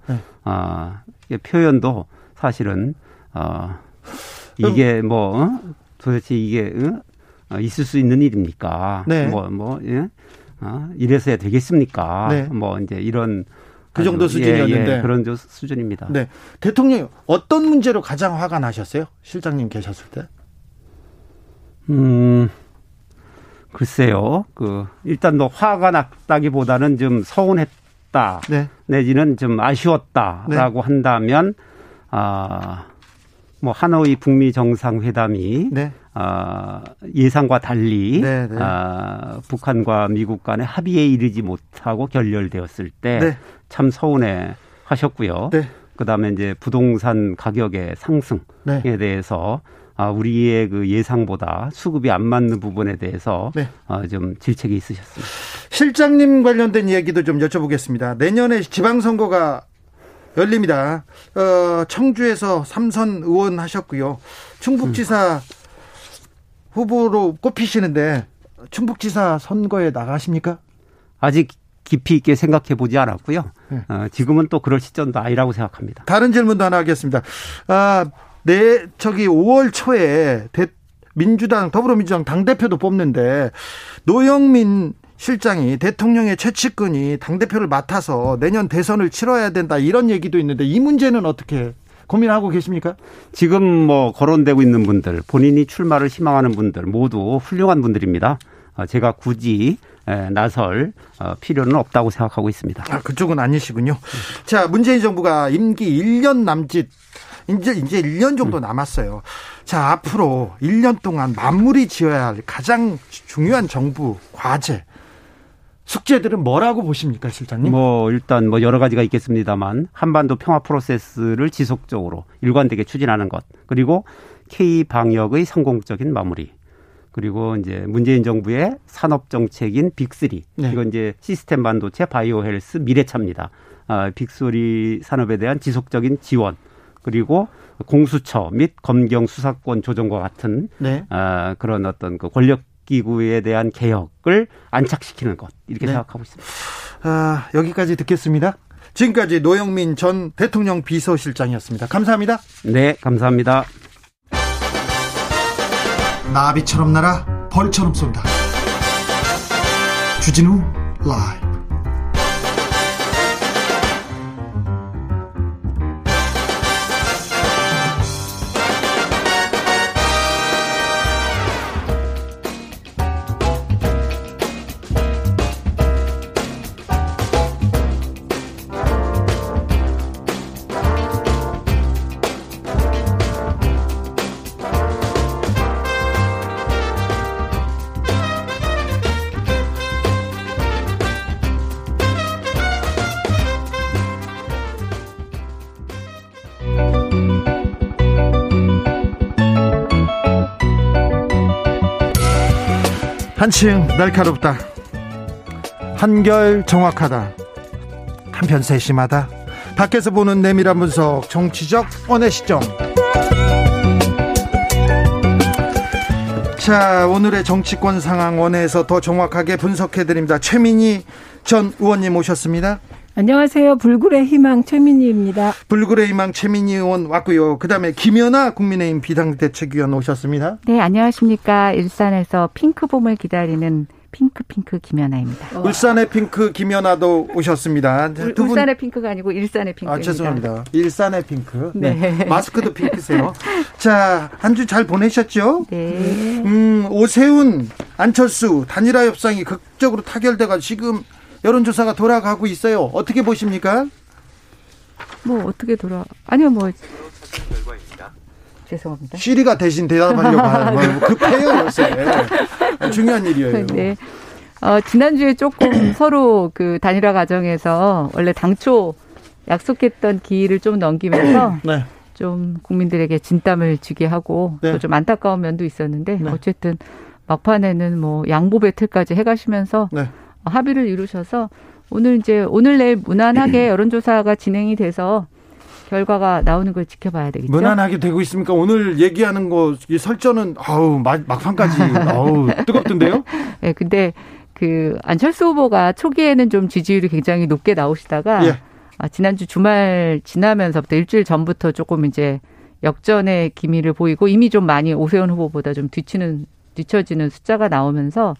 표현도 사실은 이게 뭐 도대체 이게 있을 수 있는 일입니까? 이래서야 되겠습니까? 뭐 이제 이런 그 정도 수준이었는데 그런 수준입니다. 네, 대통령 어떤 문제로 가장 화가 나셨어요? 실장님 계셨을 때? 글쎄요. 일단 뭐 화가 났다기보다는 좀 서운했다. 내지는 좀 아쉬웠다라고 한다면 뭐 하노이 북미 정상회담이 예상과 달리 북한과 미국 간의 합의에 이르지 못하고 결렬되었을 때 참 서운해 하셨고요. 그다음에 이제 부동산 가격의 상승에 대해서 우리의 그 예상보다 수급이 안 맞는 부분에 대해서 좀 질책이 있으셨습니다. 실장님 관련된 얘기도 좀 여쭤보겠습니다. 내년에 지방선거가 열립니다. 청주에서 삼선 의원 하셨고요. 충북지사 후보로 꼽히시는데 충북지사 선거에 나가십니까? 아직 깊이 있게 생각해 보지 않았고요. 지금은 또 그럴 시점도 아니라고 생각합니다. 다른 질문도 하나 하겠습니다. 네, 5월 초에 더불어민주당 당대표도 뽑는데 노영민 실장이 대통령의 최측근이 당대표를 맡아서 내년 대선을 치러야 된다 이런 얘기도 있는데 이 문제는 어떻게 고민하고 계십니까? 지금 뭐 거론되고 있는 분들, 본인이 출마를 희망하는 분들 모두 훌륭한 분들입니다. 제가 굳이 나설 필요는 없다고 생각하고 있습니다. 그쪽은 아니시군요. 자, 문재인 정부가 임기 1년 남짓 이제 1년 정도 남았어요. 자, 앞으로 1년 동안 마무리 지어야 할 가장 중요한 정부 과제, 숙제들은 뭐라고 보십니까, 실장님? 일단 여러 가지가 있겠습니다만 한반도 평화 프로세스를 지속적으로 일관되게 추진하는 것, 그리고 K-방역의 성공적인 마무리, 그리고 이제 문재인 정부의 산업 정책인 빅3. 이건 이제 시스템 반도체, 바이오 헬스, 미래차입니다. 빅3 산업에 대한 지속적인 지원, 그리고 공수처 및 검경 수사권 조정과 같은 그런 어떤 그 권력기구에 대한 개혁을 안착시키는 것, 이렇게 생각하고 있습니다. 여기까지 듣겠습니다. 지금까지 노영민 전 대통령 비서실장이었습니다. 감사합니다. 네, 감사합니다. 나비처럼 날아 벌처럼 쏜다. 주진우 라이브. 한층 날카롭다, 한결 정확하다, 한편 세심하다. 밖에서 보는 내밀한 분석, 정치적 원의 시점. 자, 오늘의 정치권 상황 원에서 더 정확하게 분석해드립니다. 최민희 전 의원님 오셨습니다. 안녕하세요. 불굴의 희망 최민희입니다. 불굴의 희망 최민희 의원 왔고요. 그다음에 김연아 국민의힘 비상대책위원 오셨습니다. 네, 안녕하십니까. 울산에서 핑크봄을 기다리는 핑크 김연아입니다. 울산의 핑크 김연아도 오셨습니다. 두 분. 울산의 핑크가 아니고 일산의 핑크입니다. 죄송합니다. 일산의 핑크. 네. 마스크도 핑크세요. 자, 한 주 잘 보내셨죠? 네. 오세훈, 안철수 단일화 협상이 극적으로 타결돼가 지금 여론조사가 돌아가고 있어요. 어떻게 보십니까? 죄송합니다. 시리가 대신 대답하려고 하는 급해요, 요새. 중요한 일이에요. 네. 지난주에 조금 서로 그 단일화 과정에서 원래 당초 약속했던 기일을 좀 넘기면서 좀 국민들에게 진땀을 쥐게 하고 네. 또 좀 안타까운 면도 있었는데 네. 어쨌든 막판에는 뭐 양보 배틀까지 해가시면서 네. 합의를 이루셔서 오늘 이제 오늘 내일 무난하게 여론조사가 진행이 돼서 결과가 나오는 걸 지켜봐야 되겠죠. 무난하게 되고 있습니까? 오늘 얘기하는 거 이 설전은 아우 막판까지 아우 뜨겁던데요? 네, 근데 그 안철수 후보가 초기에는 좀 지지율이 굉장히 높게 나오시다가 예. 지난주 주말 지나면서부터 일주일 전부터 조금 이제 역전의 기미를 보이고 이미 좀 많이 오세훈 후보보다 좀 뒤처지는 숫자가 나오면서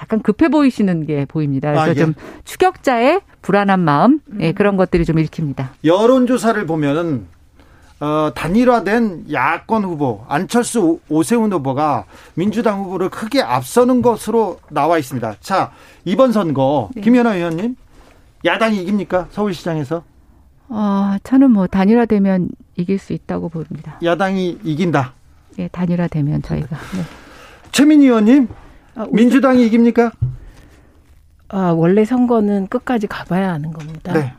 약간 급해 보이시는 게 보입니다. 그래서 예. 좀 추격자의 불안한 마음 예, 그런 것들이 좀 읽힙니다. 여론조사를 보면 단일화된 야권 후보 안철수 오세훈 후보가 민주당 후보를 크게 앞서는 것으로 나와 있습니다. 자, 이번 선거 네. 김연아 의원님 야당이 이깁니까? 서울시장에서? 저는 뭐 단일화되면 이길 수 있다고 봅니다. 야당이 이긴다? 예, 단일화되면 저희가. 네. 최민희 의원님? 민주당이 이깁니까? 원래 선거는 끝까지 가봐야 하는 겁니다. 네.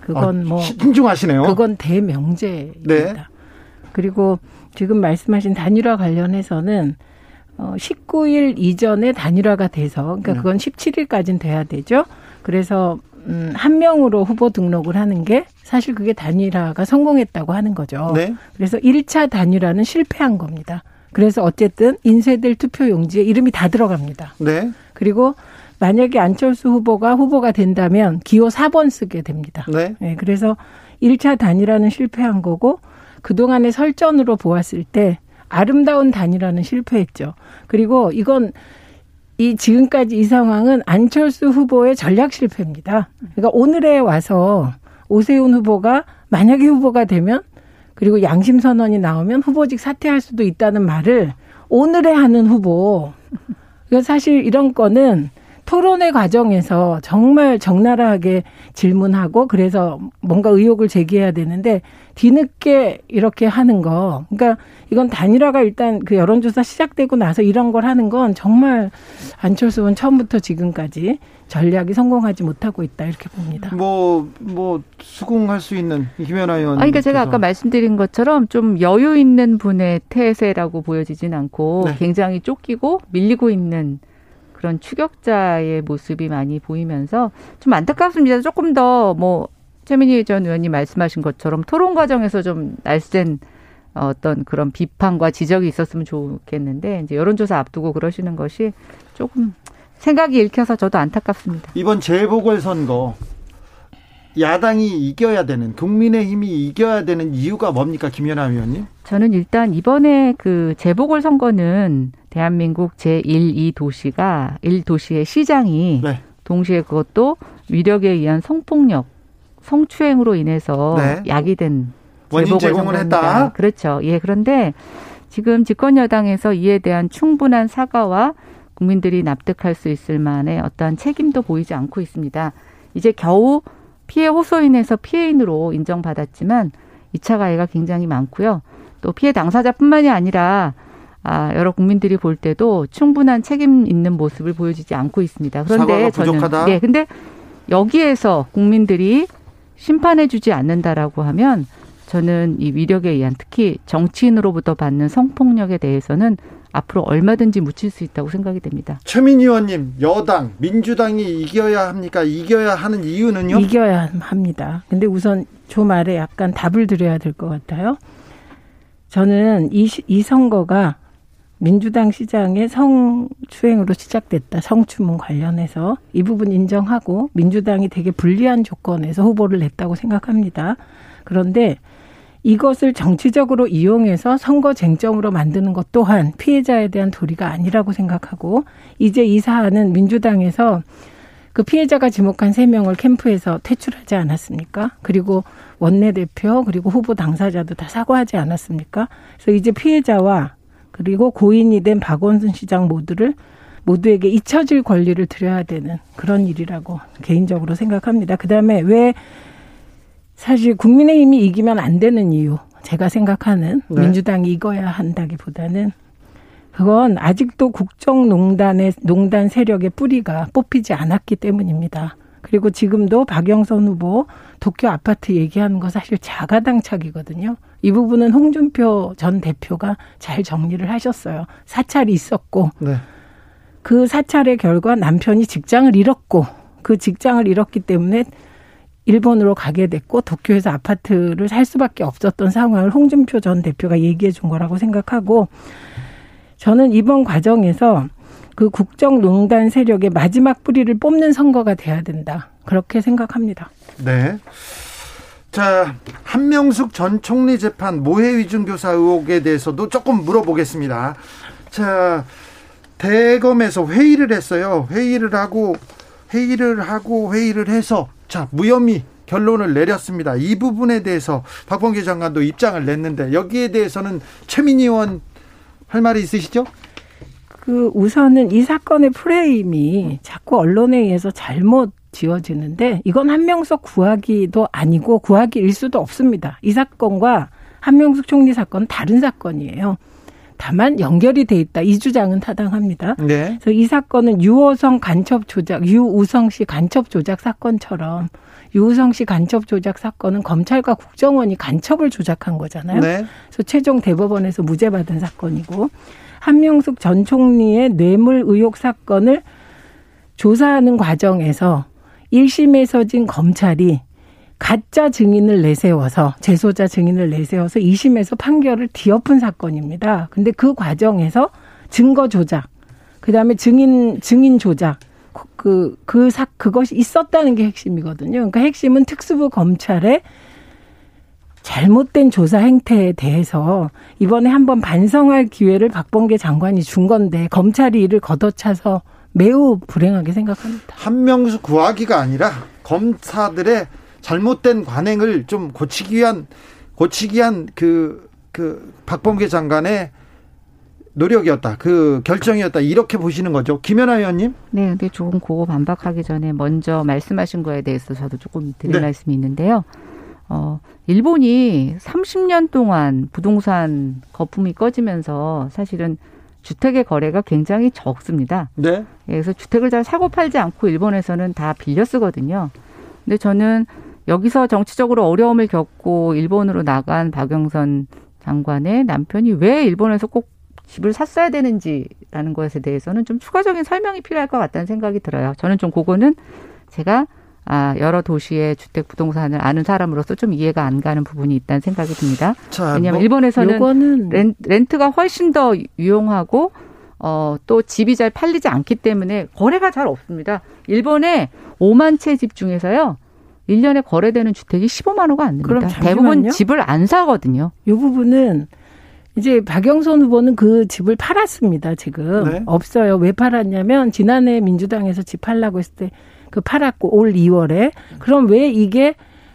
그건 뭐 신중하시네요. 그건 대명제입니다. 네. 그리고 지금 말씀하신 단일화 관련해서는 19일 이전에 단일화가 돼서 그러니까 그건 17일까지는 돼야 되죠. 그래서 한 명으로 후보 등록을 하는 게 사실 그게 단일화가 성공했다고 하는 거죠. 네. 그래서 1차 단일화는 실패한 겁니다. 그래서 어쨌든 인쇄될 투표용지에 이름이 다 들어갑니다. 네. 그리고 만약에 안철수 후보가 된다면 기호 4번 쓰게 됩니다. 네. 네. 그래서 1차 단일화는 실패한 거고 그동안의 설전으로 보았을 때 아름다운 단일화는 실패했죠. 그리고 이건 지금까지 이 상황은 안철수 후보의 전략 실패입니다. 그러니까 오늘에 와서 오세훈 후보가 만약에 후보가 되면 그리고 양심 선언이 나오면 후보직 사퇴할 수도 있다는 말을 오늘에 하는 후보. 그러니까 사실 이런 거는 토론의 과정에서 정말 적나라하게 질문하고 그래서 뭔가 의혹을 제기해야 되는데 뒤늦게 이렇게 하는 거. 그러니까 이건 단일화가 일단 그 여론조사 시작되고 나서 이런 걸 하는 건 정말 안철수는 처음부터 지금까지 전략이 성공하지 못하고 있다 이렇게 봅니다. 뭐 수긍할 수 있는 김연아 의원. 그러니까 제가 아까 말씀드린 것처럼 좀 여유 있는 분의 태세라고 보여지진 않고 네. 굉장히 쫓기고 밀리고 있는 그런 추격자의 모습이 많이 보이면서 좀 안타깝습니다. 조금 더 뭐 최민희 전 의원님 말씀하신 것처럼 토론 과정에서 좀 날쌘 어떤 그런 비판과 지적이 있었으면 좋겠는데 이제 여론조사 앞두고 그러시는 것이 조금 생각이 읽혀서 저도 안타깝습니다. 이번 재보궐선거 야당이 이겨야 되는 국민의힘이 이겨야 되는 이유가 뭡니까 김연아 의원님? 저는 일단 이번에 그 재보궐선거는 대한민국 제1, 2도시가 1도시의 시장이 네. 동시에 그것도 위력에 의한 성폭력, 성추행으로 인해서 네. 야기된 원인 제공을 했다. 그렇죠. 예, 그런데 지금 집권여당에서 이에 대한 충분한 사과와 국민들이 납득할 수 있을 만의 어떠한 책임도 보이지 않고 있습니다. 이제 겨우 피해 호소인에서 피해인으로 인정받았지만 2차 가해가 굉장히 많고요. 또 피해 당사자뿐만이 아니라 여러 국민들이 볼 때도 충분한 책임 있는 모습을 보여주지 않고 있습니다. 그런데 사과가 부족하다. 네, 근데 여기에서 국민들이 심판해 주지 않는다라고 하면 저는 이 위력에 의한 특히 정치인으로부터 받는 성폭력에 대해서는 앞으로 얼마든지 묻힐 수 있다고 생각이 됩니다. 최민희 의원님, 여당, 민주당이 이겨야 합니까? 이겨야 하는 이유는요? 이겨야 합니다. 근데 우선 저 말에 약간 답을 드려야 될 것 같아요. 저는 이 선거가 민주당 시장의 성추행으로 시작됐다. 성추문 관련해서 이 부분 인정하고 민주당이 되게 불리한 조건에서 후보를 냈다고 생각합니다. 그런데 이것을 정치적으로 이용해서 선거 쟁점으로 만드는 것 또한 피해자에 대한 도리가 아니라고 생각하고 이제 이 사안은 민주당에서 그 피해자가 지목한 3명을 캠프에서 퇴출하지 않았습니까? 그리고 원내대표 그리고 후보 당사자도 다 사과하지 않았습니까? 그래서 이제 피해자와 그리고 고인이 된 박원순 시장 모두에게 잊혀질 권리를 드려야 되는 그런 일이라고 개인적으로 생각합니다. 그다음에 왜 사실 국민의힘이 이기면 안 되는 이유, 제가 생각하는 네. 민주당이 이겨야 한다기보다는 그건 아직도 국정농단의 농단 세력의 뿌리가 뽑히지 않았기 때문입니다. 그리고 지금도 박영선 후보 도쿄 아파트 얘기하는 거 사실 자가당착이거든요. 이 부분은 홍준표 전 대표가 잘 정리를 하셨어요. 사찰이 있었고 네. 그 사찰의 결과 남편이 직장을 잃었고 그 직장을 잃었기 때문에 일본으로 가게 됐고 도쿄에서 아파트를 살 수밖에 없었던 상황을 홍준표 전 대표가 얘기해 준 거라고 생각하고 저는 이번 과정에서 그 국정농단 세력의 마지막 뿌리를 뽑는 선거가 돼야 된다. 그렇게 생각합니다. 네. 자, 한명숙 전 총리 재판 모해 위증 교사 의혹에 대해서도 조금 물어보겠습니다. 자, 대검에서 회의를 했어요. 회의를 해서 자, 무혐의 결론을 내렸습니다. 이 부분에 대해서 박범계 장관도 입장을 냈는데 여기에 대해서는 최민희 의원 할 말이 있으시죠? 그 우선은 이 사건의 프레임이 자꾸 언론에 의해서 잘못 지어지는데 이건 한명숙 구하기도 아니고 구하기일 수도 없습니다. 이 사건과 한명숙 총리 사건은 다른 사건이에요. 다만 연결이 돼 있다. 이 주장은 타당합니다. 네. 그래서 이 사건은 유우성 씨 간첩 조작 사건처럼 유우성 씨 간첩 조작 사건은 검찰과 국정원이 간첩을 조작한 거잖아요. 네. 그래서 최종 대법원에서 무죄받은 사건이고 한명숙 전 총리의 뇌물 의혹 사건을 조사하는 과정에서 1심에서 진 검찰이 가짜 증인을 내세워서 재소자 증인을 내세워서 2심에서 판결을 뒤엎은 사건입니다. 근데 그 과정에서 증거 조작, 그다음에 증인 조작 그것이 있었다는 게 핵심이거든요. 그러니까 핵심은 특수부 검찰의 잘못된 조사 행태에 대해서 이번에 한번 반성할 기회를 박범계 장관이 준 건데 검찰이 이를 걷어차서 매우 불행하게 생각합니다. 한명숙 구하기가 아니라 검사들의 잘못된 관행을 좀 고치기 위한 그 박범계 장관의 노력이었다. 그 결정이었다. 이렇게 보시는 거죠. 김연아 의원님. 네. 근데 조금 그거 반박하기 전에 먼저 말씀하신 거에 대해서 저도 조금 드릴 네. 말씀이 있는데요. 일본이 30년 동안 부동산 거품이 꺼지면서 사실은 주택의 거래가 굉장히 적습니다. 네. 그래서 주택을 잘 사고 팔지 않고 일본에서는 다 빌려 쓰거든요. 근데 저는 여기서 정치적으로 어려움을 겪고 일본으로 나간 박영선 장관의 남편이 왜 일본에서 꼭 집을 샀어야 되는지라는 것에 대해서는 좀 추가적인 설명이 필요할 것 같다는 생각이 들어요. 저는 좀 그거는 제가 여러 도시의 주택 부동산을 아는 사람으로서 좀 이해가 안 가는 부분이 있다는 생각이 듭니다. 자, 왜냐하면 일본에서는 렌트가 훨씬 더 유용하고 또 집이 잘 팔리지 않기 때문에 거래가 잘 없습니다. 일본의 5만 채 집 중에서요. 1년에 거래되는 주택이 15만 호가 안 됩니다. 그럼 대부분 집을 안 사거든요. 이 부분은 이제 박영선 후보는 그 집을 팔았습니다. 지금. 네. 없어요. 왜 팔았냐면 지난해 민주당에서 집 팔라고 했을 때 그 팔았고 올 2월에 그럼 왜 이게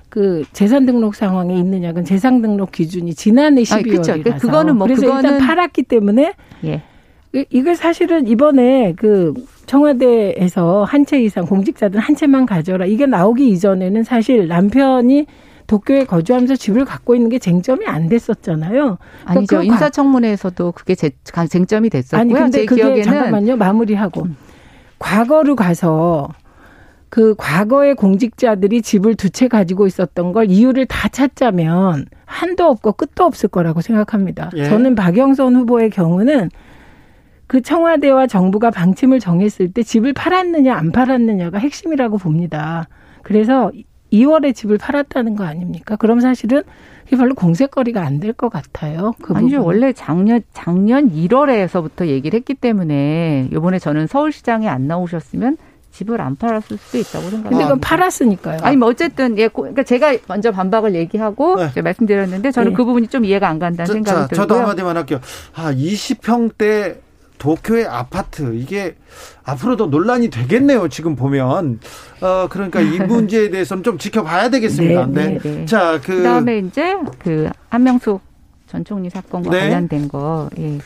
그 재산 등록 상황에 있느냐? 그건 재산 등록 기준이 지난해 12월이라서 그렇죠. 그거는 뭐 그래서 그거는 일단 팔았기 때문에 예. 이걸 사실은 이번에 그 청와대에서 한 채 이상 공직자들 한 채만 가져라 이게 나오기 이전에는 사실 남편이 도쿄에 거주하면서 집을 갖고 있는 게 쟁점이 안 됐었잖아요. 아니죠. 그 인사청문회에서도 그게 쟁점이 됐었고요. 아니 근데 제 그게 기억에는 잠깐만요. 마무리하고 과거로 가서. 그 과거의 공직자들이 집을 두 채 가지고 있었던 걸 이유를 다 찾자면 한도 없고 끝도 없을 거라고 생각합니다. 예. 저는 박영선 후보의 경우는 그 청와대와 정부가 방침을 정했을 때 집을 팔았느냐 안 팔았느냐가 핵심이라고 봅니다. 그래서 2월에 집을 팔았다는 거 아닙니까? 그럼 사실은 그게 별로 공세거리가 안 될 것 같아요. 그 아니죠. 원래 작년 1월에서부터 얘기를 했기 때문에 이번에 저는 서울시장에 안 나오셨으면 집을 안 팔았을 수도 있다고 생각합니다. 근데 그건 팔았으니까요. 아니, 뭐, 어쨌든, 예, 그러니까 제가 먼저 반박을 얘기하고, 네. 제가 말씀드렸는데, 저는 네. 그 부분이 좀 이해가 안 간다는 생각이 들고요. 저도 한마디만 할게요. 20평대 도쿄의 아파트, 이게 앞으로도 논란이 되겠네요, 지금 보면. 그러니까 이 문제에 대해서는 좀 지켜봐야 되겠습니다. 네. 네. 자, 그 다음에 이제, 한명숙 전 총리 사건과 네. 관련된 거, 예.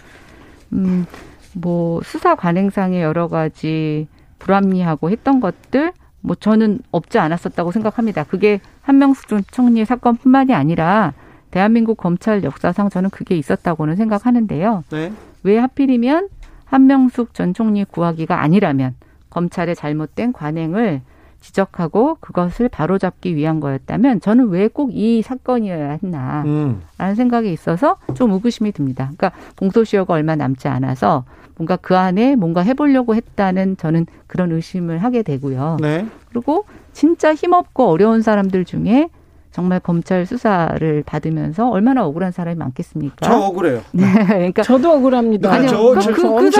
수사 관행상의 여러 가지 불합리하고 했던 것들 뭐 저는 없지 않았었다고 생각합니다. 그게 한명숙 전 총리의 사건뿐만이 아니라 대한민국 검찰 역사상 저는 그게 있었다고는 생각하는데요. 네. 왜 하필이면 한명숙 전 총리 구하기가 아니라면 검찰의 잘못된 관행을 지적하고 그것을 바로잡기 위한 거였다면 저는 왜 꼭 이 사건이어야 했나라는 생각에 있어서 좀 의구심이 듭니다. 그러니까 공소시효가 얼마 남지 않아서 뭔가 그 안에 뭔가 해보려고 했다는 저는 그런 의심을 하게 되고요. 네. 그리고 진짜 힘없고 어려운 사람들 중에 정말 검찰 수사를 받으면서 얼마나 억울한 사람이 많겠습니까? 저 억울해요. 네, 그러니까 저도 억울합니다. 아니요, 그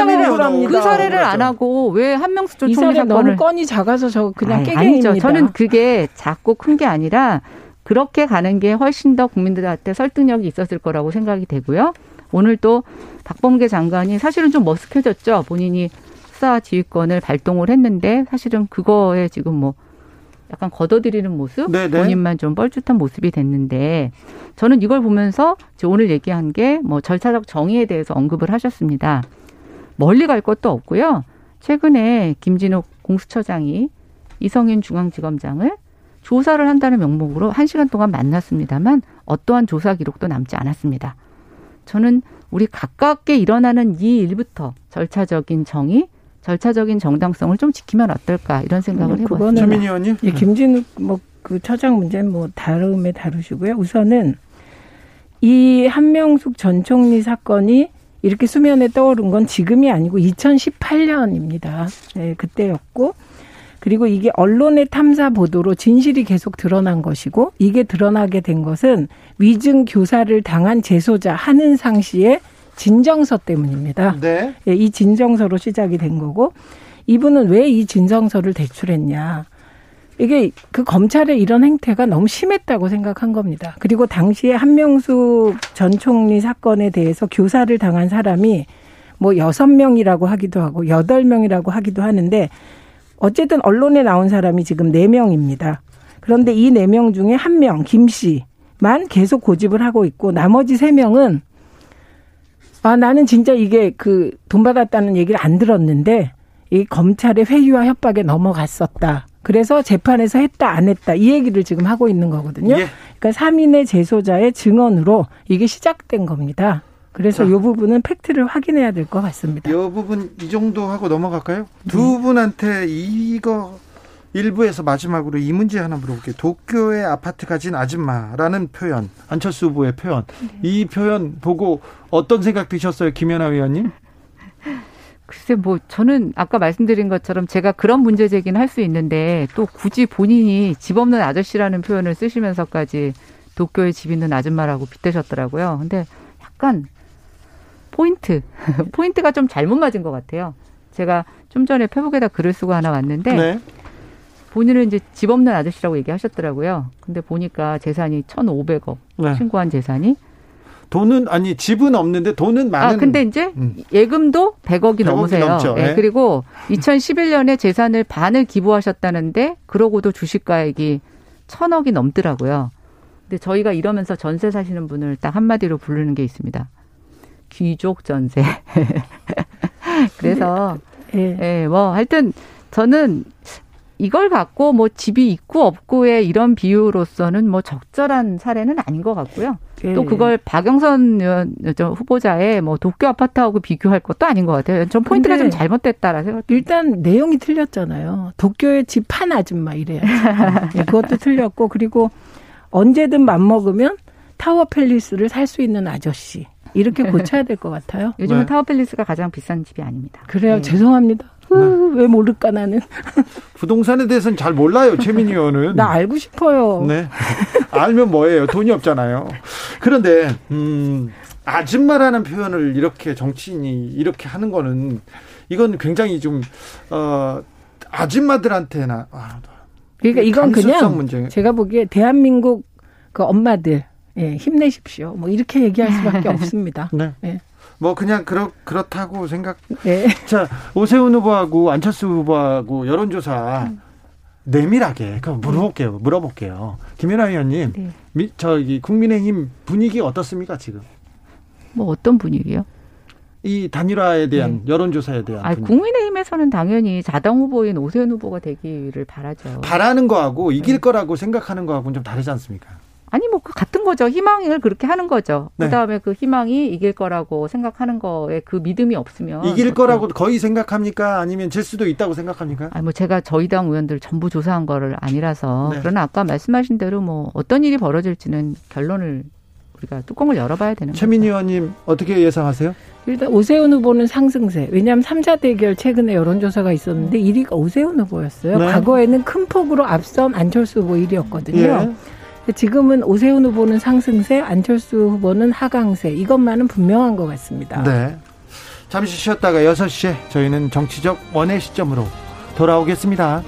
사례를 안 하고 왜 한명숙 전 총리 사건을 너무 건이 작아서 저 그냥 깨갱입니다. 아니죠. 저는 그게 작고 큰 게 아니라 그렇게 가는 게 훨씬 더 국민들한테 설득력이 있었을 거라고 생각이 되고요. 오늘 또 박범계 장관이 사실은 좀 머쓱해졌죠. 본인이 수사 지휘권을 발동을 했는데 사실은 그거에 지금 뭐 약간 걷어들이는 모습, 네네. 본인만 좀 뻘쭘한 모습이 됐는데 저는 이걸 보면서 오늘 얘기한 게 뭐 절차적 정의에 대해서 언급을 하셨습니다. 멀리 갈 것도 없고요. 최근에 김진욱 공수처장이 이성인 중앙지검장을 조사를 한다는 명목으로 1시간 동안 만났습니다만 어떠한 조사 기록도 남지 않았습니다. 저는 우리 가깝게 일어나는 이 일부터 절차적인 정의, 절차적인 정당성을 좀 지키면 어떨까 이런 생각을 해봤습니다. 최민희 의원님, 예, 김진욱 그 처장 문제는 다음에 다루시고요. 우선은 이 한명숙 전 총리 사건이 이렇게 수면에 떠오른 건 지금이 아니고 2018년입니다. 네, 그때였고, 그리고 이게 언론의 탐사 보도로 진실이 계속 드러난 것이고, 이게 드러나게 된 것은 위증 교사를 당한 재소자 한은상 씨의 진정서 때문입니다. 네. 예, 이 진정서로 시작이 된 거고, 이분은 왜 이 진정서를 제출했냐. 이게 그 검찰의 이런 행태가 너무 심했다고 생각한 겁니다. 그리고 당시에 한명숙 전 총리 사건에 대해서 교사를 당한 사람이 6명이라고 하기도 하고 8명이라고 하기도 하는데, 어쨌든 언론에 나온 사람이 지금 4명입니다. 그런데 이 4명 중에 1명, 김 씨만 계속 고집을 하고 있고, 나머지 3명은 나는 진짜 이게 그 돈 받았다는 얘기를 안 들었는데 이 검찰의 회유와 협박에 넘어갔었다. 그래서 재판에서 했다 안 했다 이 얘기를 지금 하고 있는 거거든요. 예. 그러니까 3인의 재소자의 증언으로 이게 시작된 겁니다. 그래서 이 부분은 팩트를 확인해야 될 것 같습니다. 이 부분 이 정도 하고 넘어갈까요? 두 분한테 이거 일부에서 마지막으로 이 문제 하나 물어볼게요. 도쿄의 아파트 가진 아줌마라는 표현, 안철수 후보의 표현. 이 표현 보고 어떤 생각 드셨어요, 김연아 의원님? 글쎄, 저는 아까 말씀드린 것처럼 제가 그런 문제 제기는 할 수 있는데, 또 굳이 본인이 집 없는 아저씨라는 표현을 쓰시면서까지 도쿄에 집 있는 아줌마라고 빗대셨더라고요. 근데 약간 포인트가 좀 잘못 맞은 것 같아요. 제가 좀 전에 페북에다 글을 쓰고 하나 왔는데, 네. 본인은 이제 집 없는 아저씨라고 얘기하셨더라고요. 근데 보니까 재산이 1,500억, 네. 신고한 재산이. 돈은, 아니, 집은 없는데 돈은 많은. 근데 이제 예금도 100억이 넘으세요. 네. 그리고 2011년에 재산을 반을 기부하셨다는데, 그러고도 주식가액이 1,000억이 넘더라고요. 근데 저희가 이러면서 전세 사시는 분을 딱 한마디로 부르는 게 있습니다. 귀족 전세. 그래서, 하여튼 저는 이걸 갖고 집이 있고 없고의 이런 비유로서는 적절한 사례는 아닌 것 같고요. 네. 또 그걸 박영선 후보자의 도쿄 아파트하고 비교할 것도 아닌 것 같아요. 전 포인트가 좀 잘못됐다라 생각. 일단 내용이 틀렸잖아요. 도쿄의 집 판 아줌마 이래야지. 그것도 틀렸고, 그리고 언제든 맘먹으면 타워 팰리스를 살 수 있는 아저씨. 이렇게 고쳐야 될 것 같아요. 요즘은 타워 팰리스가 가장 비싼 집이 아닙니다. 그래요. 네. 죄송합니다. 왜 모를까 나는. 부동산에 대해서는 잘 몰라요, 최민희 의원은. 나 알고 싶어요. 네. 알면 뭐예요. 돈이 없잖아요. 그런데 아줌마라는 표현을 이렇게 정치인이 이렇게 하는 거는, 이건 굉장히 좀 아줌마들한테나 그러니까 이건 그냥 문제. 제가 보기에 대한민국 그 엄마들, 예, 힘내십시오. 이렇게 얘기할 수밖에 없습니다. 네. 예. 그냥 그렇다고 생각. 네. 자, 오세훈 후보하고 안철수 후보하고 여론조사 내밀하게 물어볼게요. 김연아 의원님, 네. 저기 국민의힘 분위기 어떻습니까 지금? 어떤 분위기요? 이 단일화에 대한, 네. 여론조사에 대한. 국민의힘에서는 당연히 자당 후보인 오세훈 후보가 되기를 바라죠. 바라는 거하고 이길 거라고 생각하는 거하고는 좀 다르지 않습니까? 아니 뭐 같은 거죠. 희망을 그렇게 하는 거죠. 네. 그다음에 그 희망이 이길 거라고 생각하는 거에 그 믿음이 없으면. 이길 거라고 거의 생각합니까? 아니면 질 수도 있다고 생각합니까? 아니 뭐 제가 저희 당 의원들 전부 조사한 거를 아니라서. 네. 그러나 아까 말씀하신 대로 뭐 어떤 일이 벌어질지는 결론을 우리가 뚜껑을 열어봐야 되는 거죠. 최민희 의원님 어떻게 예상하세요? 일단 오세훈 후보는 상승세. 왜냐하면 3자 대결 최근에 여론조사가 있었는데 1위가 오세훈 후보였어요. 네. 과거에는 큰 폭으로 앞선 안철수 후보 1위였거든요. 예. 지금은 오세훈 후보는 상승세, 안철수 후보는 하강세. 이것만은 분명한 것 같습니다. 네. 잠시 쉬었다가 6시에 저희는 정치적 원의 시점으로 돌아오겠습니다.